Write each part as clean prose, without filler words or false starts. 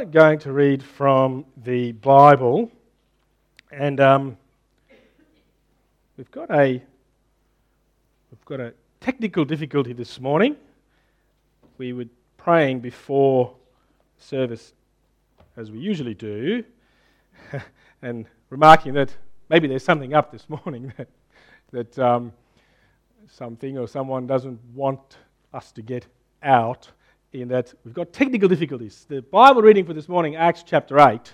I'm going to read from the Bible, and we've got a technical difficulty this morning. We were praying before service, as we usually do, and remarking that maybe there's something up this morning that something or someone doesn't want us to get out. In that we've got technical difficulties. The Bible reading for this morning, Acts chapter 8,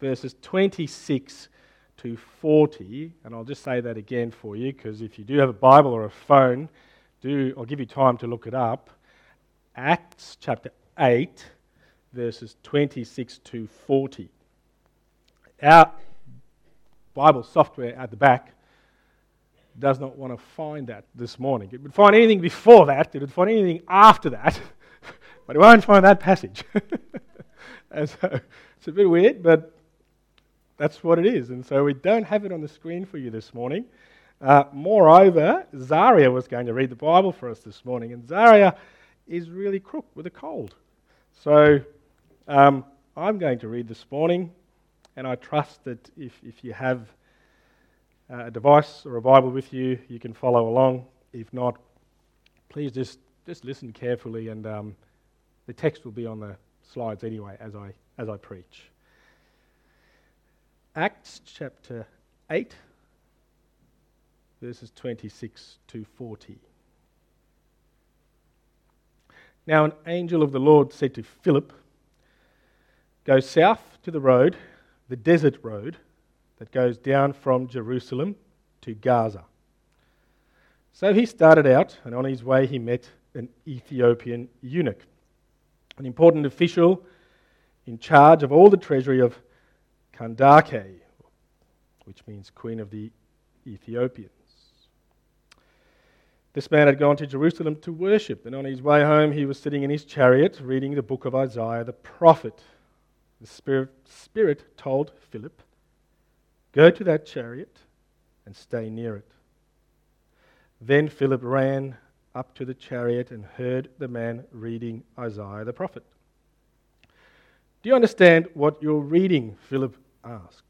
verses 26 to 40, and I'll just say that again for you, because if you do have a Bible or a phone, I'll give you time to look it up. Acts chapter 8, verses 26 to 40. Our Bible software at the back does not want to find that this morning. It would find anything before that, it would find anything after that, but it won't find that passage. And so it's a bit weird, but that's what it is. And so we don't have it on the screen for you this morning. Moreover, Zaria was going to read the Bible for us this morning, and Zaria is really crook with a cold. So I'm going to read this morning, and I trust that if you have a device or a Bible with you, you can follow along. If not, please just listen carefully, and the text will be on the slides anyway as I preach. Acts chapter 8, verses 26 to 40. Now an angel of the Lord said to Philip, "Go south to the road, the desert road, that goes down from Jerusalem to Gaza." So he started out, and on his way he met an Ethiopian eunuch, an important official in charge of all the treasury of Kandake, which means Queen of the Ethiopians. This man had gone to Jerusalem to worship, and on his way home he was sitting in his chariot reading the book of Isaiah the prophet. The Spirit told Philip, "Go to that chariot and stay near it." Then Philip ran up to the chariot and heard the man reading Isaiah the prophet. "Do you understand what you're reading?" Philip asked.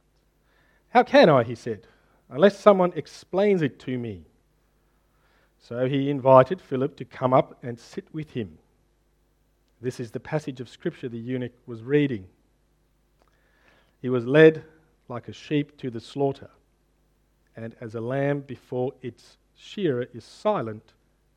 "How can I," he said, "unless someone explains it to me?" So he invited Philip to come up and sit with him. This is the passage of scripture the eunuch was reading. "He was led like a sheep to the slaughter, and as a lamb before its shearer is silent,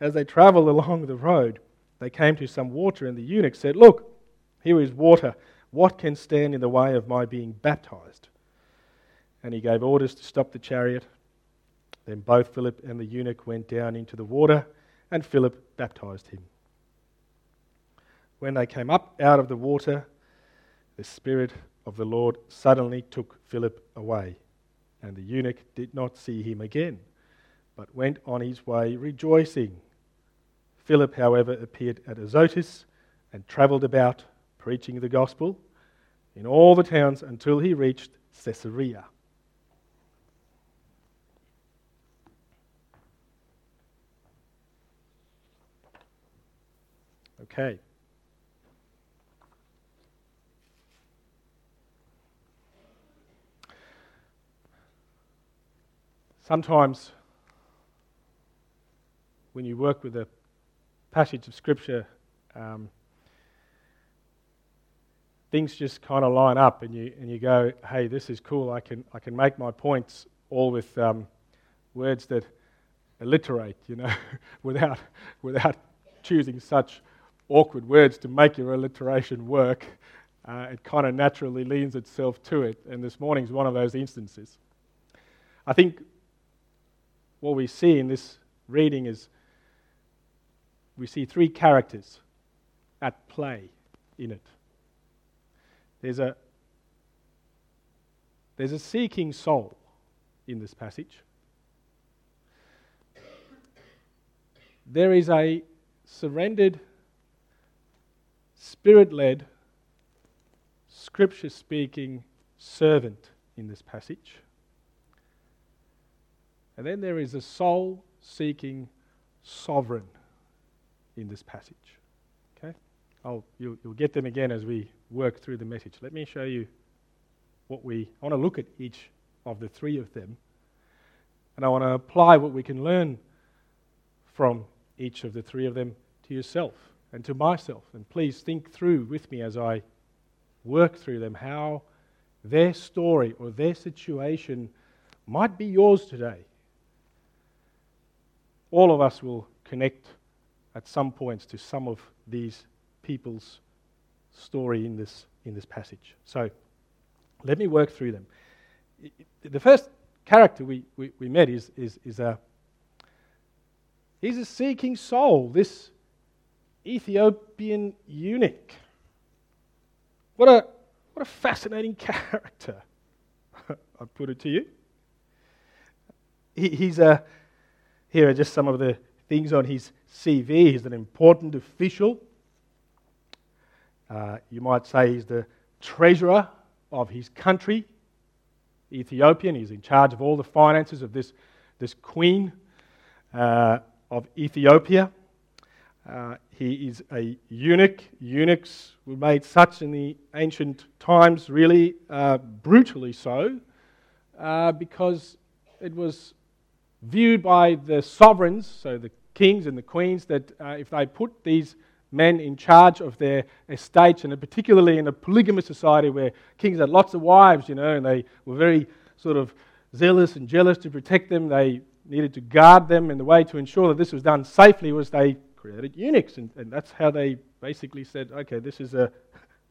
As they travelled along the road, they came to some water, and the eunuch said, "Look, here is water. What can stand in the way of my being baptized?" And he gave orders to stop the chariot. Then both Philip and the eunuch went down into the water, and Philip baptized him. When they came up out of the water, the Spirit of the Lord suddenly took Philip away, and the eunuch did not see him again, but went on his way rejoicing. Philip, however, appeared at Azotus and travelled about preaching the gospel in all the towns until he reached Caesarea. Okay. Sometimes when you work with a passage of Scripture, things just kind of line up, and you go, "Hey, this is cool. I can make my points all with words that alliterate, without choosing such awkward words to make your alliteration work. It kind of naturally leans itself to it, and this morning's one of those instances. I think what we see in this reading is we see three characters at play in it. There's a seeking soul in this passage. There is a surrendered, Spirit-led, Scripture-speaking servant in this passage. And then there is a soul-seeking sovereign in this passage. Okay? You'll get them again as we work through the message. Let me show you I want to look at each of the three of them, and I want to apply what we can learn from each of the three of them to yourself and to myself. And please think through with me as I work through them how their story or their situation might be yours today. All of us will connect at some points to some of these people's story in this passage. So let me work through them. The first character we met is a seeking soul, this Ethiopian eunuch. What a fascinating character, I put it to you. Here are just some of the things on his CV. He's an important official. You might say he's the treasurer of his country, Ethiopian. He's in charge of all the finances of this queen of Ethiopia. He is a eunuch. Eunuchs were made such in the ancient times, really brutally so, because it was viewed by the sovereigns, so the kings and the queens, that if they put these men in charge of their estates, and particularly in a polygamous society where kings had lots of wives, and they were very sort of zealous and jealous to protect them, they needed to guard them, and the way to ensure that this was done safely was they created eunuchs, and that's how they basically said, okay, this is a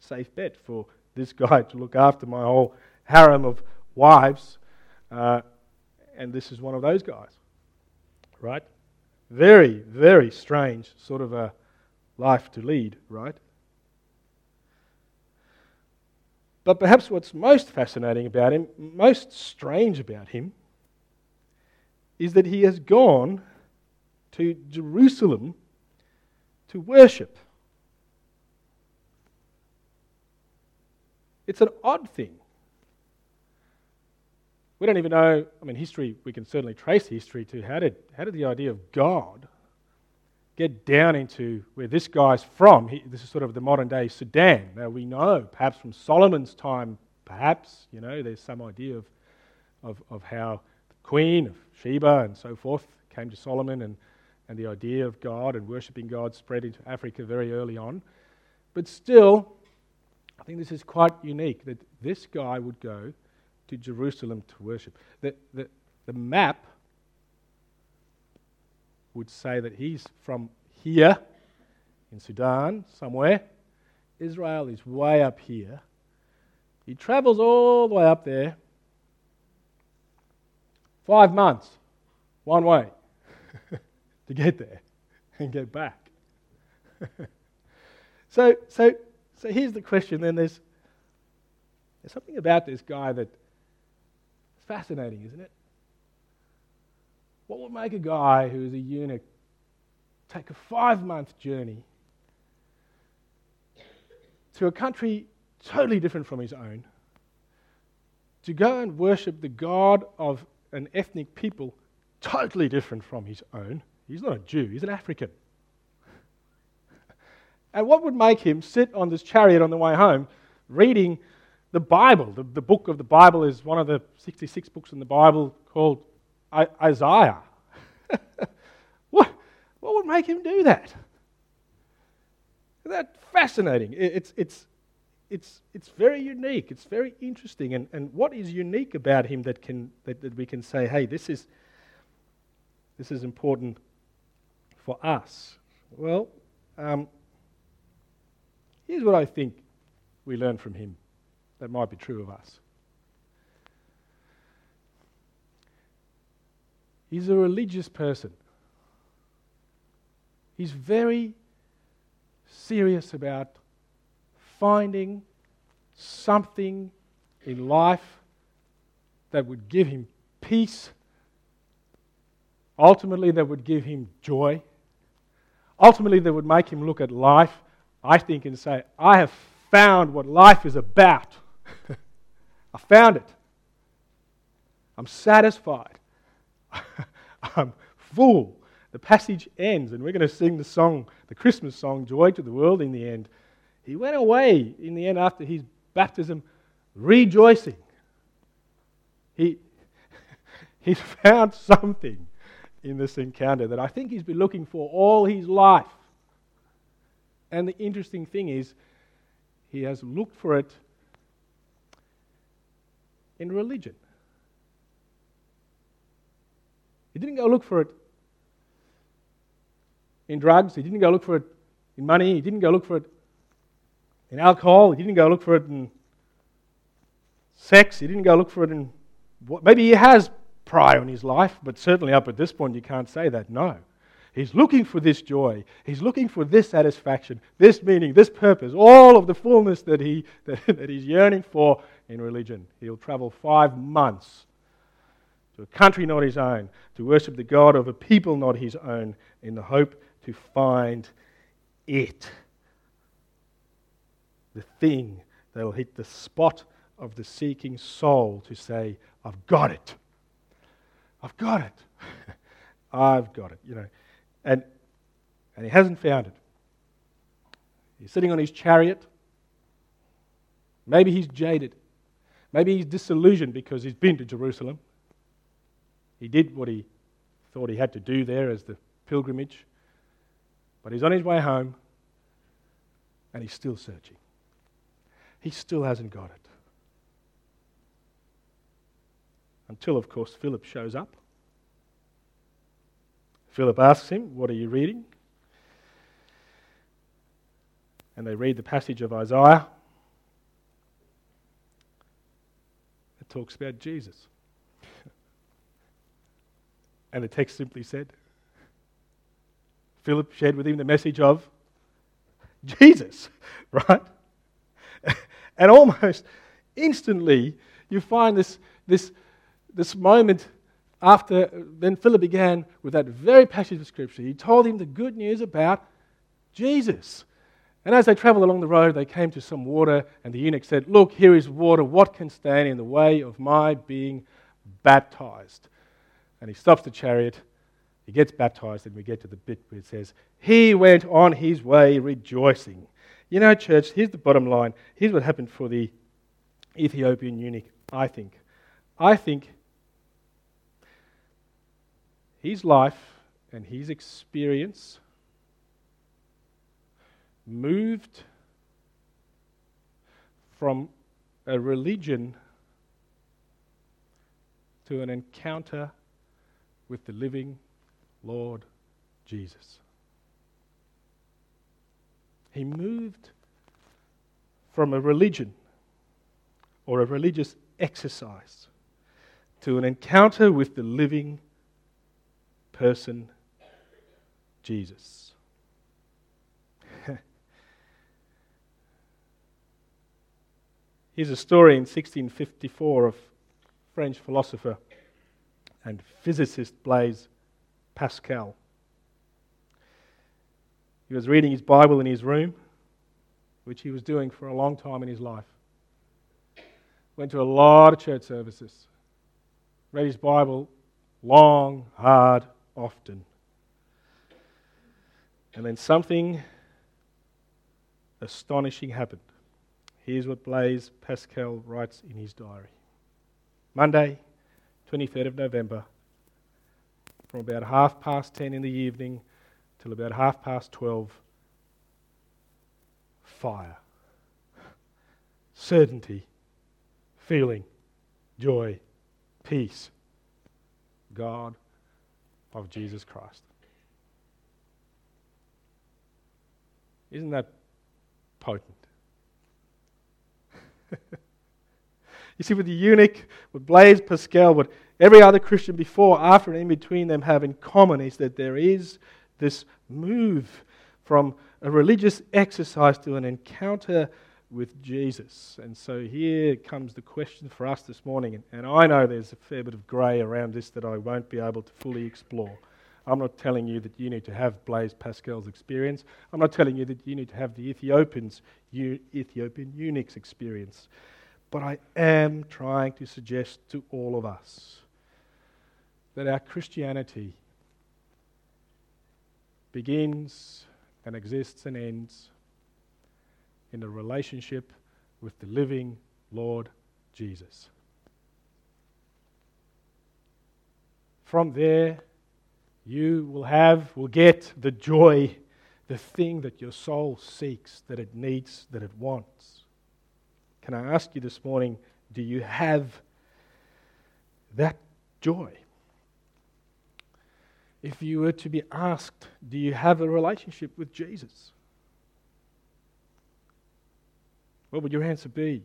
safe bet for this guy to look after my whole harem of wives, and this is one of those guys, right? Very, very strange sort of a life to lead, right? But perhaps what's most fascinating about him, most strange about him, is that he has gone to Jerusalem to worship. It's an odd thing. We don't even know, history, we can certainly trace history to how did the idea of God get down into where this guy's from. This is sort of the modern day Sudan. Now we know, perhaps from Solomon's time, there's some idea of how Queen of Sheba and so forth came to Solomon, and the idea of God and worshipping God spread into Africa very early on. But still, I think this is quite unique that this guy would go to Jerusalem to worship. The map would say that he's from here in Sudan somewhere. Israel is way up here. He travels all the way up there. 5 months, one way, to get there and get back. So here's the question then. There's something about this guy that's fascinating, isn't it? What would make a guy who is a eunuch take a 5-month journey to a country totally different from his own to go and worship the God of an ethnic people totally different from his own? He's not a Jew, he's an African. And what would make him sit on this chariot on the way home reading the Bible? The book of the Bible is one of the 66 books in the Bible called Isaiah. What would make him do that? Isn't that fascinating? It's very unique. It's very interesting. And what is unique about him that we can say, hey, this is important for us? Well, here's what I think we learn from him that might be true of us. He's a religious person. He's very serious about finding something in life that would give him peace, ultimately that would give him joy, ultimately that would make him look at life, I think, and say, I have found what life is about. I found it. I'm satisfied. I'm full. The passage ends, and we're going to sing the song, the Christmas song, Joy to the World, in the end. He went away in the end after his baptism rejoicing. He found something in this encounter that I think he's been looking for all his life. And the interesting thing is, he has looked for it in religion. He didn't go look for it in drugs. He didn't go look for it in money. He didn't go look for it in alcohol. He didn't go look for it in sex. He didn't go look for it in... Maybe he has prior in his life, but certainly up at this point you can't say that, no. He's looking for this joy. He's looking for this satisfaction, this meaning, this purpose, all of the fullness that he's yearning for in religion. He'll travel 5 months to a country not his own, to worship the God of a people not his own, in the hope to find it. The thing that will hit the spot of the seeking soul to say, I've got it. I've got it. I've got it, you know. And he hasn't found it. He's sitting on his chariot. Maybe he's jaded. Maybe he's disillusioned because he's been to Jerusalem. He did what he thought he had to do there as the pilgrimage. But he's on his way home and he's still searching. He still hasn't got it. Until, of course, Philip shows up. Philip asks him, what are you reading? And they read the passage of Isaiah that talks about Jesus. And the text simply said, Philip shared with him the message of Jesus, right? And almost instantly you find this moment after, then Philip began with that very passage of Scripture. He told him the good news about Jesus. And as they traveled along the road, they came to some water, and the eunuch said, look, here is water. What can stand in the way of my being baptized? And he stops the chariot, he gets baptized, and we get to the bit where it says, he went on his way rejoicing. You know, church, here's the bottom line. Here's what happened for the Ethiopian eunuch, I think. I think his life and his experience moved from a religion to an encounter with the living Lord Jesus. He moved from a religion or a religious exercise to an encounter with the living person, Jesus. Here's a story in 1654 of French philosopher and physicist Blaise Pascal. He was reading his Bible in his room, which he was doing for a long time in his life. Went to a lot of church services. Read his Bible long, hard, often. And then something astonishing happened. Here's what Blaise Pascal writes in his diary. Monday, 23rd of November, from about 10:30 in the evening till about 12:30, fire, certainty, feeling, joy, peace, God of Jesus Christ. Isn't that potent? You see, with the eunuch, with Blaise Pascal, what every other Christian before, after, and in between them have in common is that there is this move from a religious exercise to an encounter with Jesus. And so here comes the question for us this morning, and I know there's a fair bit of grey around this that I won't be able to fully explore. I'm not telling you that you need to have Blaise Pascal's experience. I'm not telling you that you need to have the Ethiopian eunuch's experience. But I am trying to suggest to all of us that our Christianity begins and exists and ends in a relationship with the living Lord Jesus. From there, you will get the joy, the thing that your soul seeks, that it needs, that it wants. Can I ask you this morning, do you have that joy? If you were to be asked, do you have a relationship with Jesus? What would your answer be?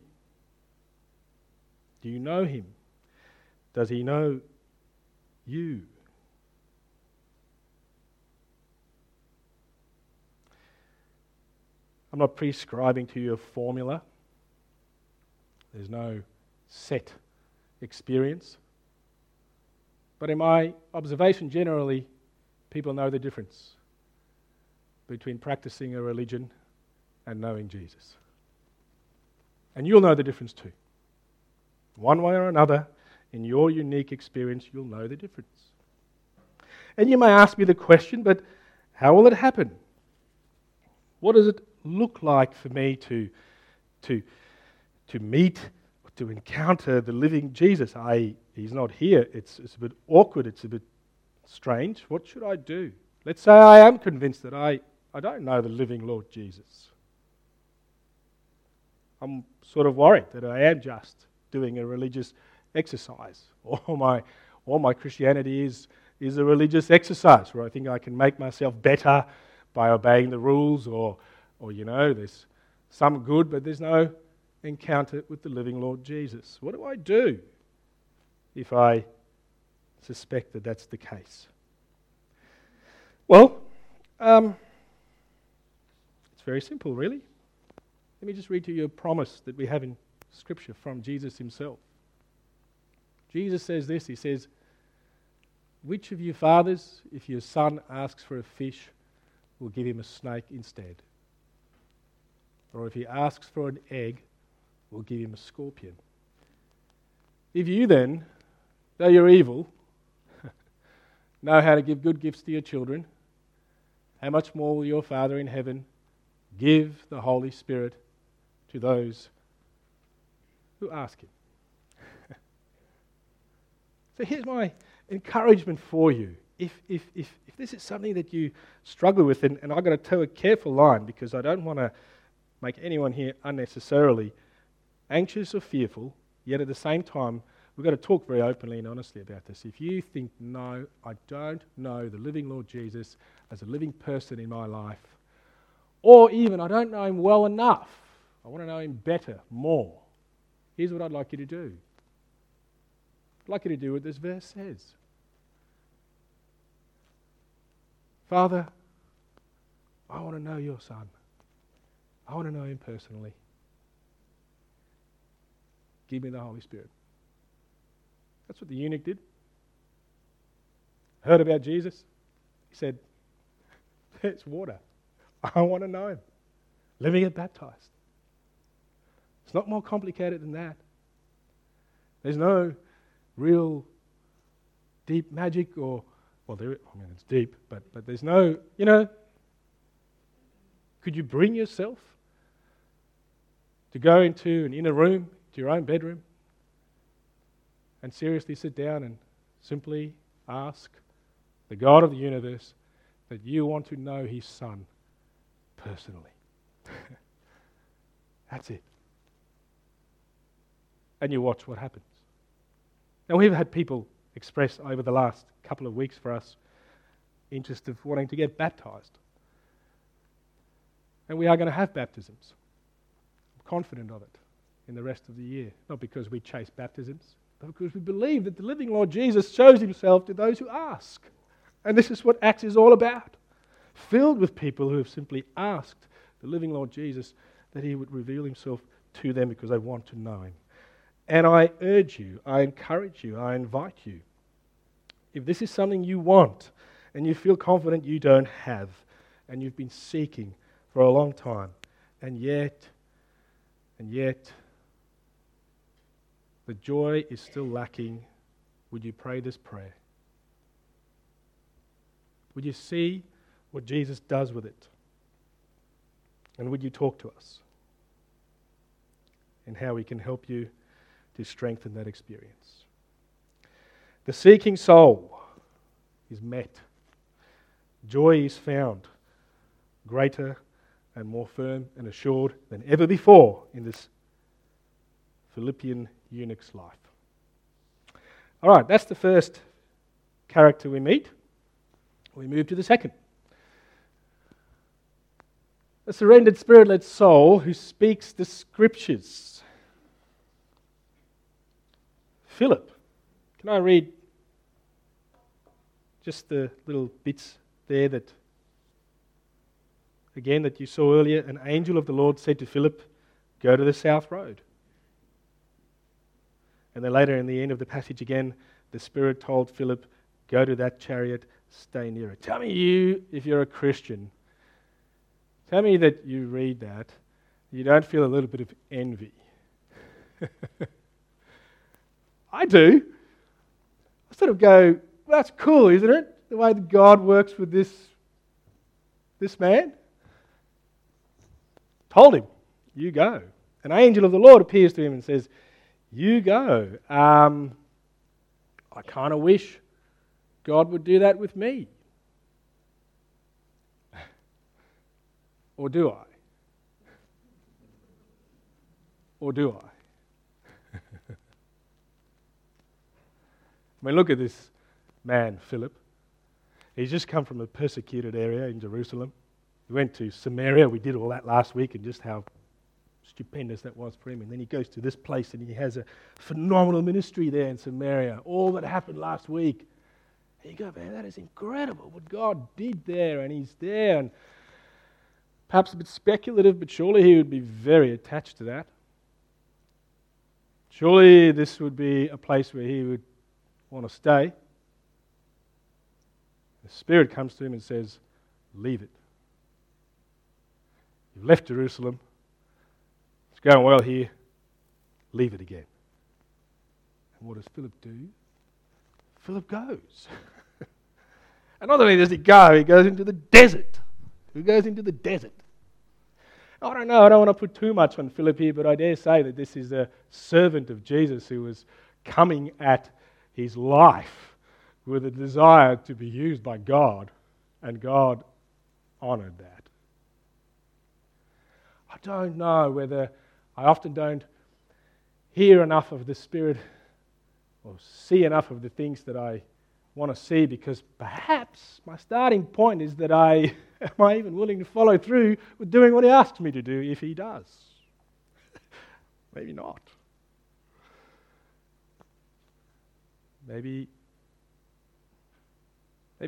Do you know him? Does he know you? I'm not prescribing to you a formula. There's no set experience. But in my observation, generally, people know the difference between practicing a religion and knowing Jesus. And you'll know the difference too. One way or another, in your unique experience, you'll know the difference. And you may ask me the question, but how will it happen? What does it look like for me to meet, to encounter the living Jesus? He's not here. It's a bit awkward. It's a bit strange. What should I do? Let's say I am convinced that I don't know the living Lord Jesus. I'm sort of worried that I am just doing a religious exercise. All my Christianity is a religious exercise where I think I can make myself better by obeying the rules or you know, there's some good, but there's no encounter with the living Lord Jesus. What do I do if I suspect that that's the case? Well, it's very simple, really. Let me just read to you a promise that we have in Scripture from Jesus himself. Jesus says this, he says, "Which of you fathers, if your son asks for a fish, will give him a snake instead? Or if he asks for an egg, will give him a scorpion? If you then, though you're evil, know how to give good gifts to your children, how much more will your Father in heaven give the Holy Spirit to those who ask him?" So here's my encouragement for you. If this is something that you struggle with, and I've got to toe a careful line because I don't want to make anyone here unnecessarily anxious or fearful, yet at the same time, we've got to talk very openly and honestly about this. If you think, no, I don't know the living Lord Jesus as a living person in my life, or even I don't know him well enough, I want to know him better, more, here's what I'd like you to do. I'd like you to do what this verse says. Father, I want to know your Son. I want to know him personally. Give me the Holy Spirit. That's what the eunuch did. Heard about Jesus. He said, "It's water. I want to know him. Let me get baptized." It's not more complicated than that. There's no real deep magic it's deep, but there's no, you know, could you bring yourself to go into an inner room, to your own bedroom, and seriously sit down and simply ask the God of the universe that you want to know his Son personally? That's it. And you watch what happens. Now, we've had people express over the last couple of weeks for us interest of wanting to get baptized. And we are going to have baptisms. I'm confident of it in the rest of the year. Not because we chase baptisms, but because we believe that the living Lord Jesus shows himself to those who ask. And this is what Acts is all about. Filled with people who have simply asked the living Lord Jesus that he would reveal himself to them because they want to know him. And I urge you, I encourage you, I invite you, if this is something you want and you feel confident you don't have and you've been seeking for a long time, and yet, the joy is still lacking, would you pray this prayer? Would you see what Jesus does with it? And would you talk to us? And how we can help you to strengthen that experience. The seeking soul is met. Joy is found, greater and more firm and assured than ever before in this Philippian eunuch's life. All right, that's the first character we meet. We move to the second. A surrendered spirit-led soul who speaks the scriptures. Philip. Can I read just the little bits there that, again, that you saw earlier? An angel of the Lord said to Philip, go to the south road. And then later in the end of the passage again, the Spirit told Philip, go to that chariot, stay near it. Tell me you, if you're a Christian, tell me that you read that, you don't feel a little bit of envy. I do. I sort of go, well, that's cool, isn't it? The way that God works with this man. Told him, you go. An angel of the Lord appears to him and says, you go. I kind of wish God would do that with me. Or do I? Or do I? I mean, look at this man, Philip. He's just come from a persecuted area in Jerusalem. He went to Samaria. We did all that last week and just how stupendous that was for him. And then he goes to this place and he has a phenomenal ministry there in Samaria. All that happened last week. And you go, man, that is incredible what God did there. And he's there and perhaps a bit speculative, but surely he would be very attached to that. Surely this would be a place where he would want to stay. The Spirit comes to him and says, leave it. You've left Jerusalem. It's going well here. Leave it again. And what does Philip do? Philip goes. And not only does he go, he goes into the desert. Who goes into the desert? I don't know, I don't want to put too much on Philip here, but I dare say that this is a servant of Jesus who was coming at his life with a desire to be used by God, and God honoured that. I don't know whether, I often don't hear enough of the Spirit or see enough of the things that I want to see, because perhaps my starting point is that am I even willing to follow through with doing what he asks me to do if he does? Maybe not. Maybe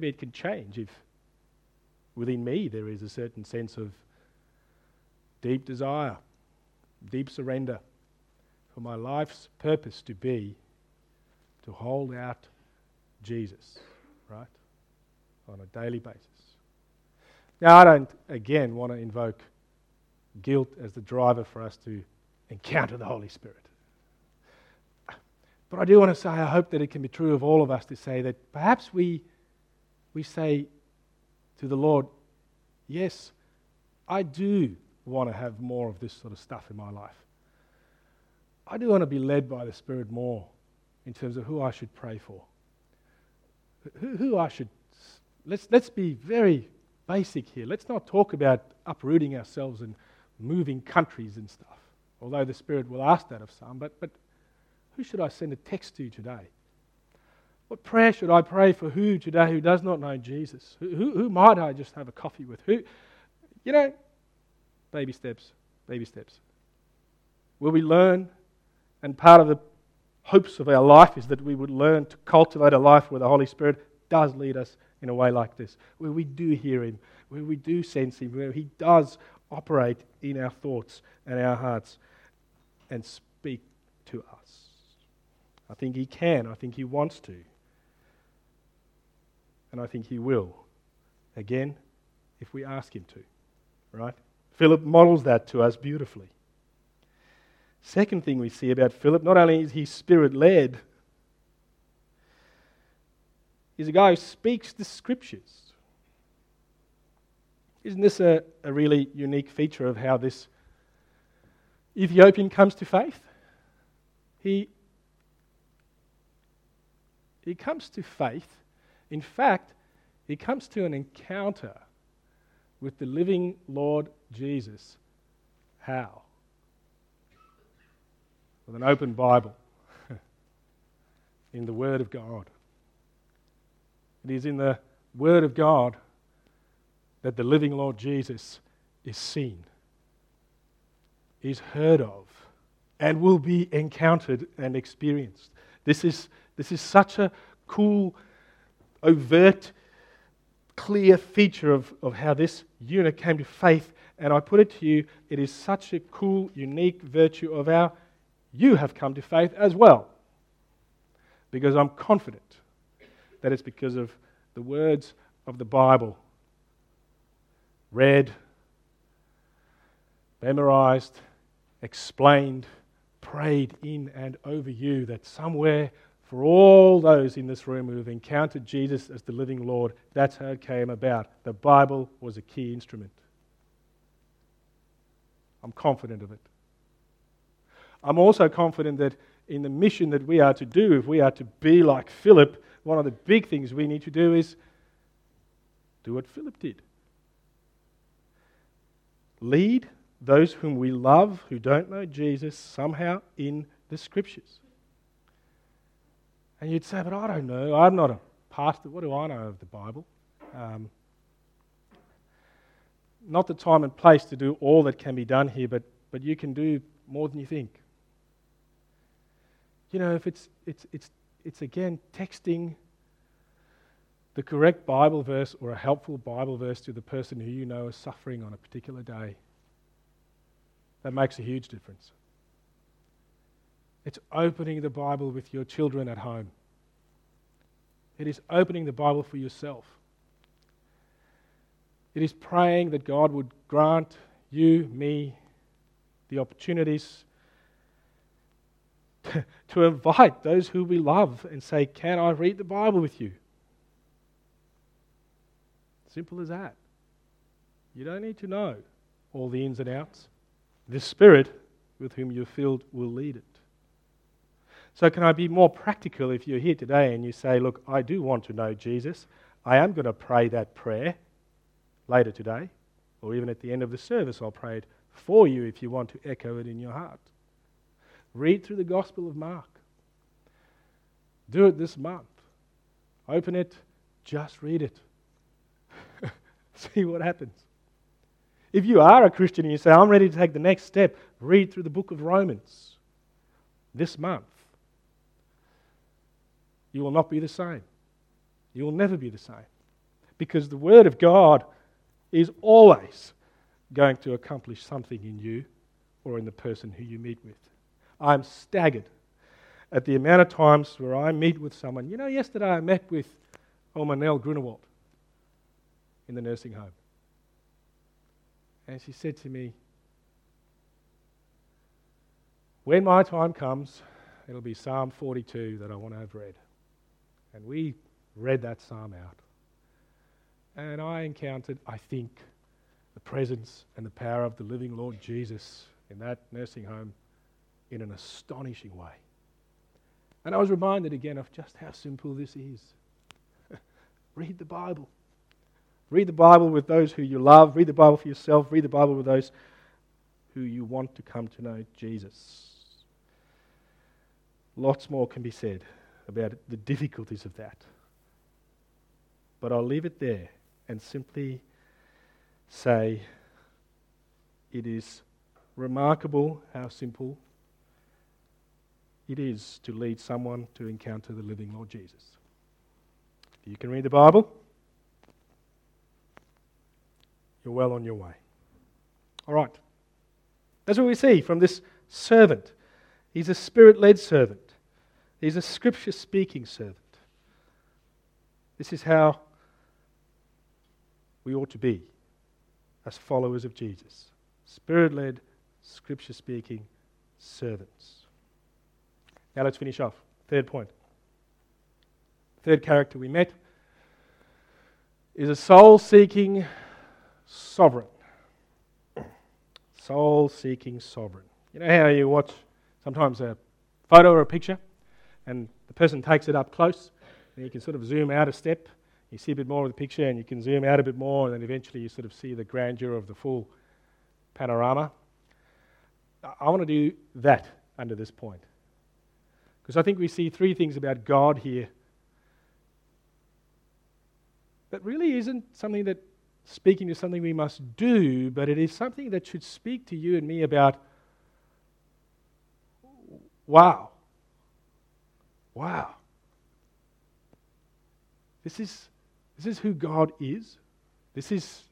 it can change if within me there is a certain sense of deep desire, deep surrender for my life's purpose to be to hold out Jesus, right, on a daily basis. Now, I don't, again, want to invoke guilt as the driver for us to encounter the Holy Spirit. But I do want to say, I hope that it can be true of all of us to say that perhaps we say to the Lord, yes, I do want to have more of this sort of stuff in my life. I do want to be led by the Spirit more in terms of who I should pray for. Let's be very basic here. Let's not talk about uprooting ourselves and moving countries and stuff, although the Spirit will ask that of some, but who should I send a text to today? What prayer should I pray for who today who does not know Jesus? Who might I just have a coffee with? Who, you know, baby steps, baby steps. Will we learn? And part of the hopes of our life is that we would learn to cultivate a life where the Holy Spirit does lead us in a way like this, where we do hear Him, where we do sense Him, where He does operate in our thoughts and our hearts and speak to us. I think He can. I think He wants to. And I think He will. Again, if we ask Him to. Right? Philip models that to us beautifully. Second thing we see about Philip, not only is he Spirit-led, he's a guy who speaks the Scriptures. Isn't this a really unique feature of how this Ethiopian comes to faith? He comes to faith. In fact, he comes to an encounter with the living Lord Jesus. How? With an open Bible. In the Word of God. It is in the Word of God that the living Lord Jesus is seen, is heard of, and will be encountered and experienced. This is such a cool, overt, clear feature of how this eunuch came to faith. And I put it to you, it is such a cool, unique virtue of how you have come to faith as well. Because I'm confident that it's because of the words of the Bible, read, memorized, explained, prayed in and over you, that somewhere for all those in this room who have encountered Jesus as the living Lord, that's how it came about. The Bible was a key instrument. I'm confident of it. I'm also confident that in the mission that we are to do, if we are to be like Philip, one of the big things we need to do is do what Philip did. Lead those whom we love, who don't know Jesus, somehow in the Scriptures. And you'd say, but I don't know, I'm not a pastor, what do I know of the Bible? Not the time and place to do all that can be done here, but you can do more than you think. You know, if it's again texting the correct Bible verse or a helpful Bible verse to the person who you know is suffering on a particular day, that makes a huge difference. It's opening the Bible with your children at home. It is opening the Bible for yourself. It is praying that God would grant you, me, the opportunities to invite those who we love and say, can I read the Bible with you? Simple as that. You don't need to know all the ins and outs. The Spirit with whom you're filled will lead it. So can I be more practical if you're here today and you say, look, I do want to know Jesus. I am going to pray that prayer later today, or even at the end of the service I'll pray it for you if you want to echo it in your heart. Read through the Gospel of Mark. Do it this month. Open it, just read it. See what happens. If you are a Christian and you say, I'm ready to take the next step, read through the book of Romans this month. You will not be the same. You will never be the same. Because the Word of God is always going to accomplish something in you or in the person who you meet with. I'm staggered at the amount of times where I meet with someone. You know, yesterday I met with Omanelle Grunewald in the nursing home. And she said to me, when my time comes, it'll be Psalm 42 that I want to have read. And we read that psalm out. And I encountered, I think, the presence and the power of the living Lord Jesus in that nursing home in an astonishing way. And I was reminded again of just how simple this is. Read the Bible. Read the Bible with those who you love. Read the Bible for yourself. Read the Bible with those who you want to come to know Jesus. Lots more can be said about the difficulties of that. But I'll leave it there and simply say it is remarkable how simple it is to lead someone to encounter the living Lord Jesus. If you can read the Bible, you're well on your way. All right. That's what we see from this servant. He's a Spirit-led servant. He's a Scripture-speaking servant. This is how we ought to be as followers of Jesus. Spirit-led, Scripture-speaking servants. Now let's finish off. Third point. Third character we met is a soul-seeking sovereign. Soul-seeking sovereign. You know how you watch sometimes a photo or a picture, and the person takes it up close, and you can sort of zoom out a step, you see a bit more of the picture, and you can zoom out a bit more, and then eventually you sort of see the grandeur of the full panorama. I want to do that under this point, because I think we see three things about God here that really isn't something that speaking to something we must do, but it is something that should speak to you and me about, wow. Wow. This is who God is. This is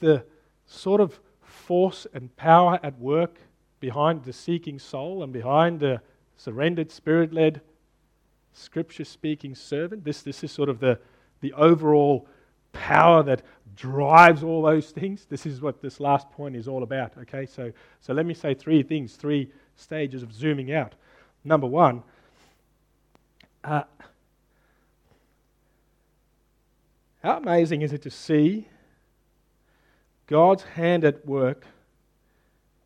the sort of force and power at work behind the seeking soul and behind the surrendered, Spirit-led, Scripture-speaking servant. This is sort of the overall power that drives all those things. This is what this last point is all about. Okay, so let me say three things, three stages of zooming out. Number one, how amazing is it to see God's hand at work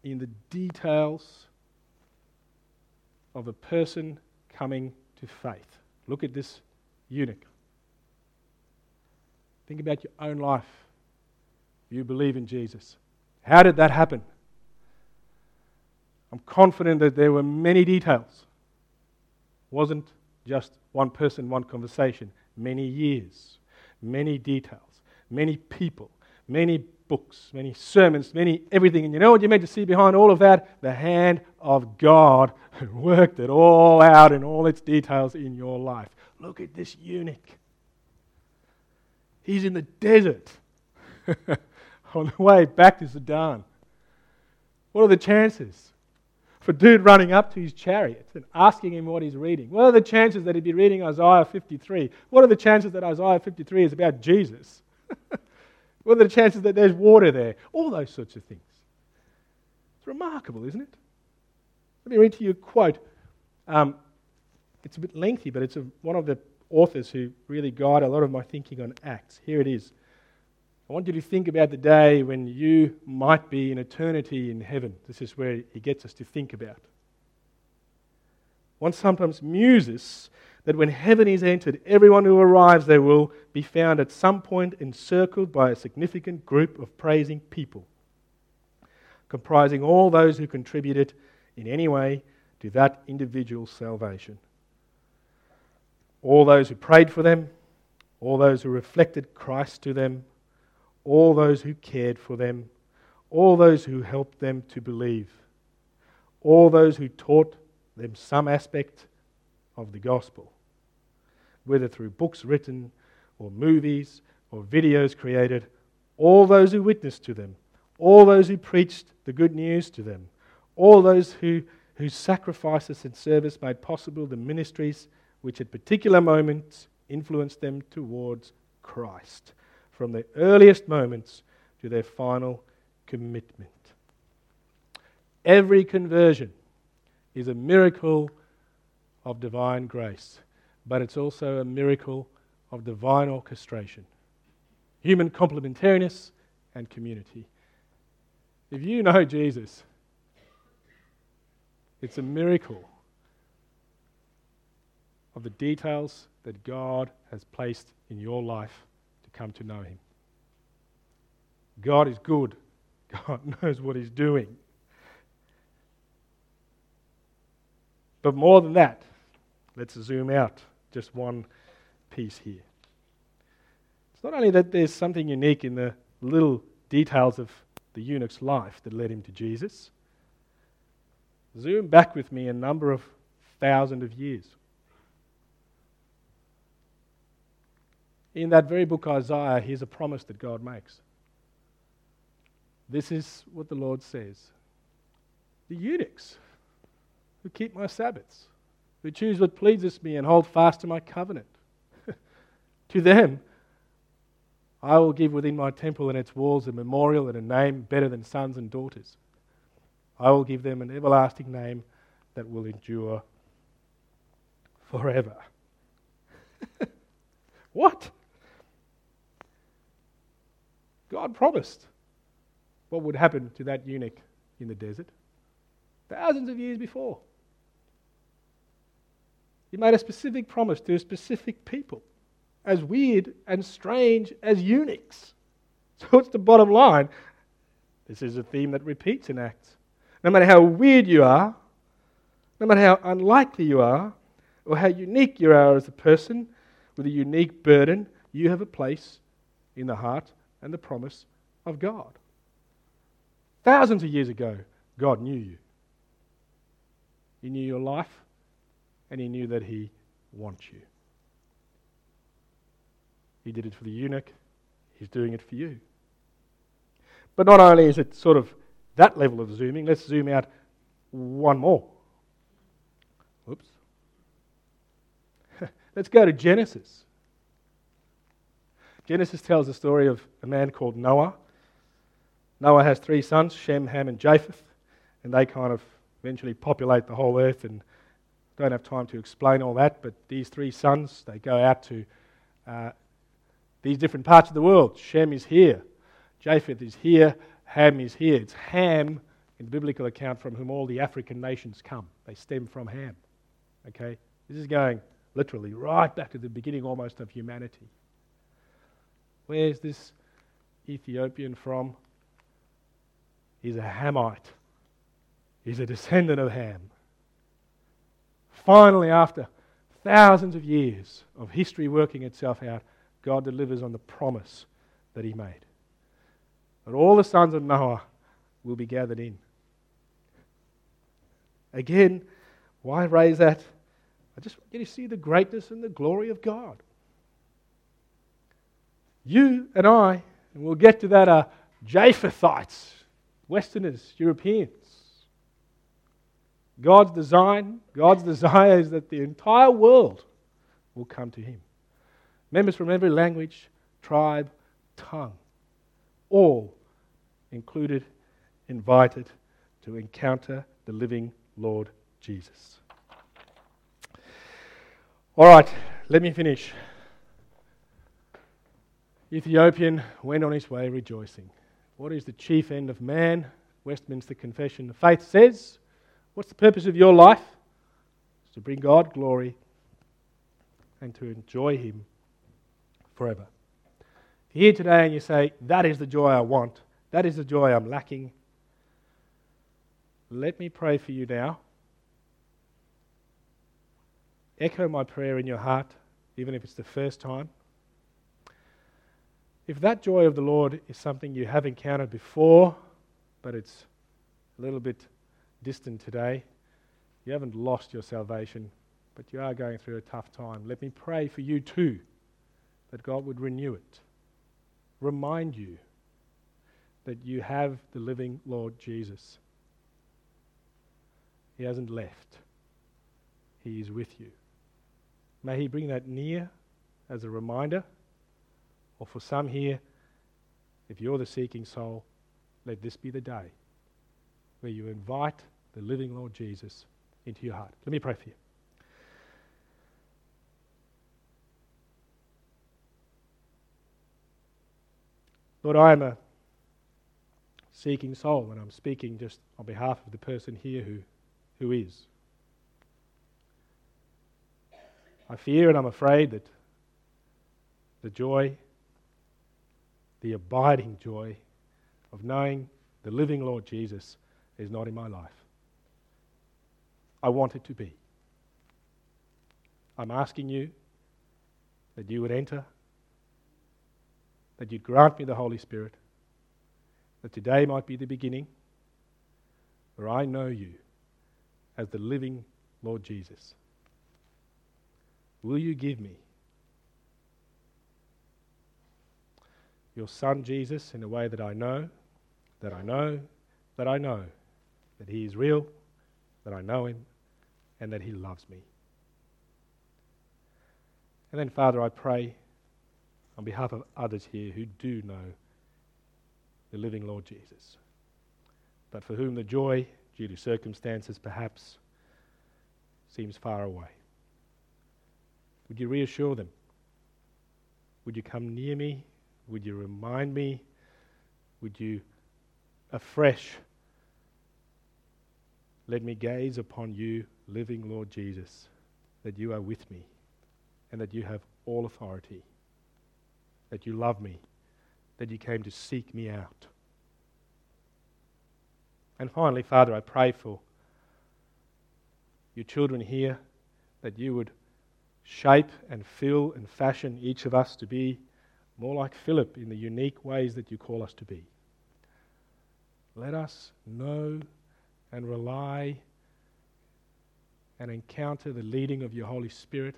in the details of a person coming to faith? Look at this eunuch. Think about your own life. You believe in Jesus. How did that happen? I'm confident that there were many details. It wasn't just one person, one conversation. Many years, many details, many people, many books, many sermons, many everything. And you know what you're meant to see behind all of that? The hand of God who worked it all out in all its details in your life. Look at this eunuch. He's in the desert on the way back to Sudan. What are the chances? For dude running up to his chariot and asking him what he's reading. What are the chances that he'd be reading Isaiah 53? What are the chances that Isaiah 53 is about Jesus? What are the chances that there's water there? All those sorts of things. It's remarkable, isn't it? Let me read to you a quote. It's a bit lengthy, but it's one of the authors who really guide a lot of my thinking on Acts. Here it is. I want you to think about the day when you might be in eternity in heaven. This is where he gets us to think about. One sometimes muses that when heaven is entered, everyone who arrives there will be found at some point encircled by a significant group of praising people, comprising all those who contributed in any way to that individual's salvation. All those who prayed for them, all those who reflected Christ to them, all those who cared for them, all those who helped them to believe, all those who taught them some aspect of the gospel, whether through books written or movies or videos created, all those who witnessed to them, all those who preached the good news to them, all those whose sacrifices and service made possible the ministries which at particular moments influenced them towards Christ, from their earliest moments to their final commitment. Every conversion is a miracle of divine grace, but it's also a miracle of divine orchestration, human complementariness and community. If you know Jesus, it's a miracle of the details that God has placed in your life come to know him. God is good. God knows what he's doing. But more than that, let's zoom out just one piece here. It's not only that there's something unique in the little details of the eunuch's life that led him to Jesus. Zoom back with me a number of thousands of years. In that very book, Isaiah, here's a promise that God makes. This is what the Lord says. The eunuchs who keep my Sabbaths, who choose what pleases me and hold fast to my covenant. To them, I will give within my temple and its walls a memorial and a name better than sons and daughters. I will give them an everlasting name that will endure forever. What? God promised what would happen to that eunuch in the desert thousands of years before. He made a specific promise to a specific people, as weird and strange as eunuchs. So what's the bottom line? This is a theme that repeats in Acts. No matter how weird you are, no matter how unlikely you are, or how unique you are as a person with a unique burden, you have a place in the heart and the promise of God. Thousands of years ago, God knew you. He knew your life, and He knew that He wants you. He did it for the eunuch. He's doing it for you. But not only is it sort of that level of zooming, let's zoom out one more. Oops. Let's go to Genesis. Genesis tells the story of a man called Noah. Noah has three sons, Shem, Ham, and Japheth, and they kind of eventually populate the whole earth, and don't have time to explain all that, but these three sons, they go out to these different parts of the world. Shem is here, Japheth is here, Ham is here. It's Ham, in the biblical account, from whom all the African nations come. They stem from Ham. Okay? This is going literally right back to the beginning almost of humanity. Where's this Ethiopian from? He's a Hamite. He's a descendant of Ham. Finally, after thousands of years of history working itself out, God delivers on the promise that He made. But all the sons of Noah will be gathered in. Again, why raise that? I just want you to see the greatness and the glory of God. You and I, and we'll get to that, are Japhethites, Westerners, Europeans. God's design, God's desire is that the entire world will come to Him. Members from every language, tribe, tongue, all included, invited to encounter the living Lord Jesus. All right, let me finish. Ethiopian went on his way rejoicing. What is the chief end of man? Westminster Confession of Faith says, what's the purpose of your life? It's to bring God glory and to enjoy Him forever. If you're here today and you say, that is the joy I want, that is the joy I'm lacking, let me pray for you now. Echo my prayer in your heart, even if it's the first time. If that joy of the Lord is something you have encountered before, but it's a little bit distant today, you haven't lost your salvation, but you are going through a tough time, let me pray for you too, that God would renew it. Remind you that you have the living Lord Jesus. He hasn't left. He is with you. May He bring that near as a reminder, or for some here, if you're the seeking soul, let this be the day where you invite the living Lord Jesus into your heart. Let me pray for you. Lord, I am a seeking soul, and I'm speaking just on behalf of the person here who is. I fear and I'm afraid that the joy, the abiding joy of knowing the living Lord Jesus is not in my life. I want it to be. I'm asking you that you would enter, that you'd grant me the Holy Spirit, that today might be the beginning where I know you as the living Lord Jesus. Will you give me your Son Jesus in a way that I know, that I know, that I know, that he is real, that I know him, and that he loves me. And then, Father, I pray on behalf of others here who do know the living Lord Jesus, but for whom the joy, due to circumstances perhaps, seems far away. Would you reassure them? Would you come near me? Would you remind me? Would you afresh let me gaze upon you, living Lord Jesus, that you are with me and that you have all authority, that you love me, that you came to seek me out. And finally, Father, I pray for your children here, that you would shape and fill and fashion each of us to be more like Philip in the unique ways that you call us to be. Let us know and rely and encounter the leading of your Holy Spirit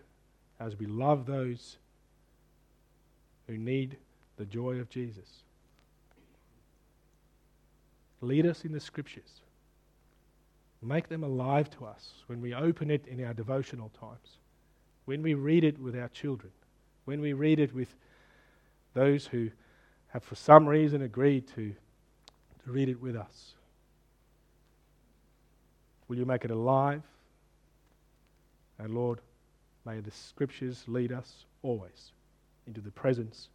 as we love those who need the joy of Jesus. Lead us in the Scriptures. Make them alive to us when we open it in our devotional times, when we read it with our children, when we read it with those who have for some reason agreed to read it with us. Will you make it alive? And Lord, may the Scriptures lead us always into the presence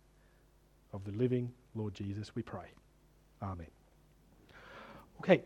of the living Lord Jesus, we pray. Amen. Okay.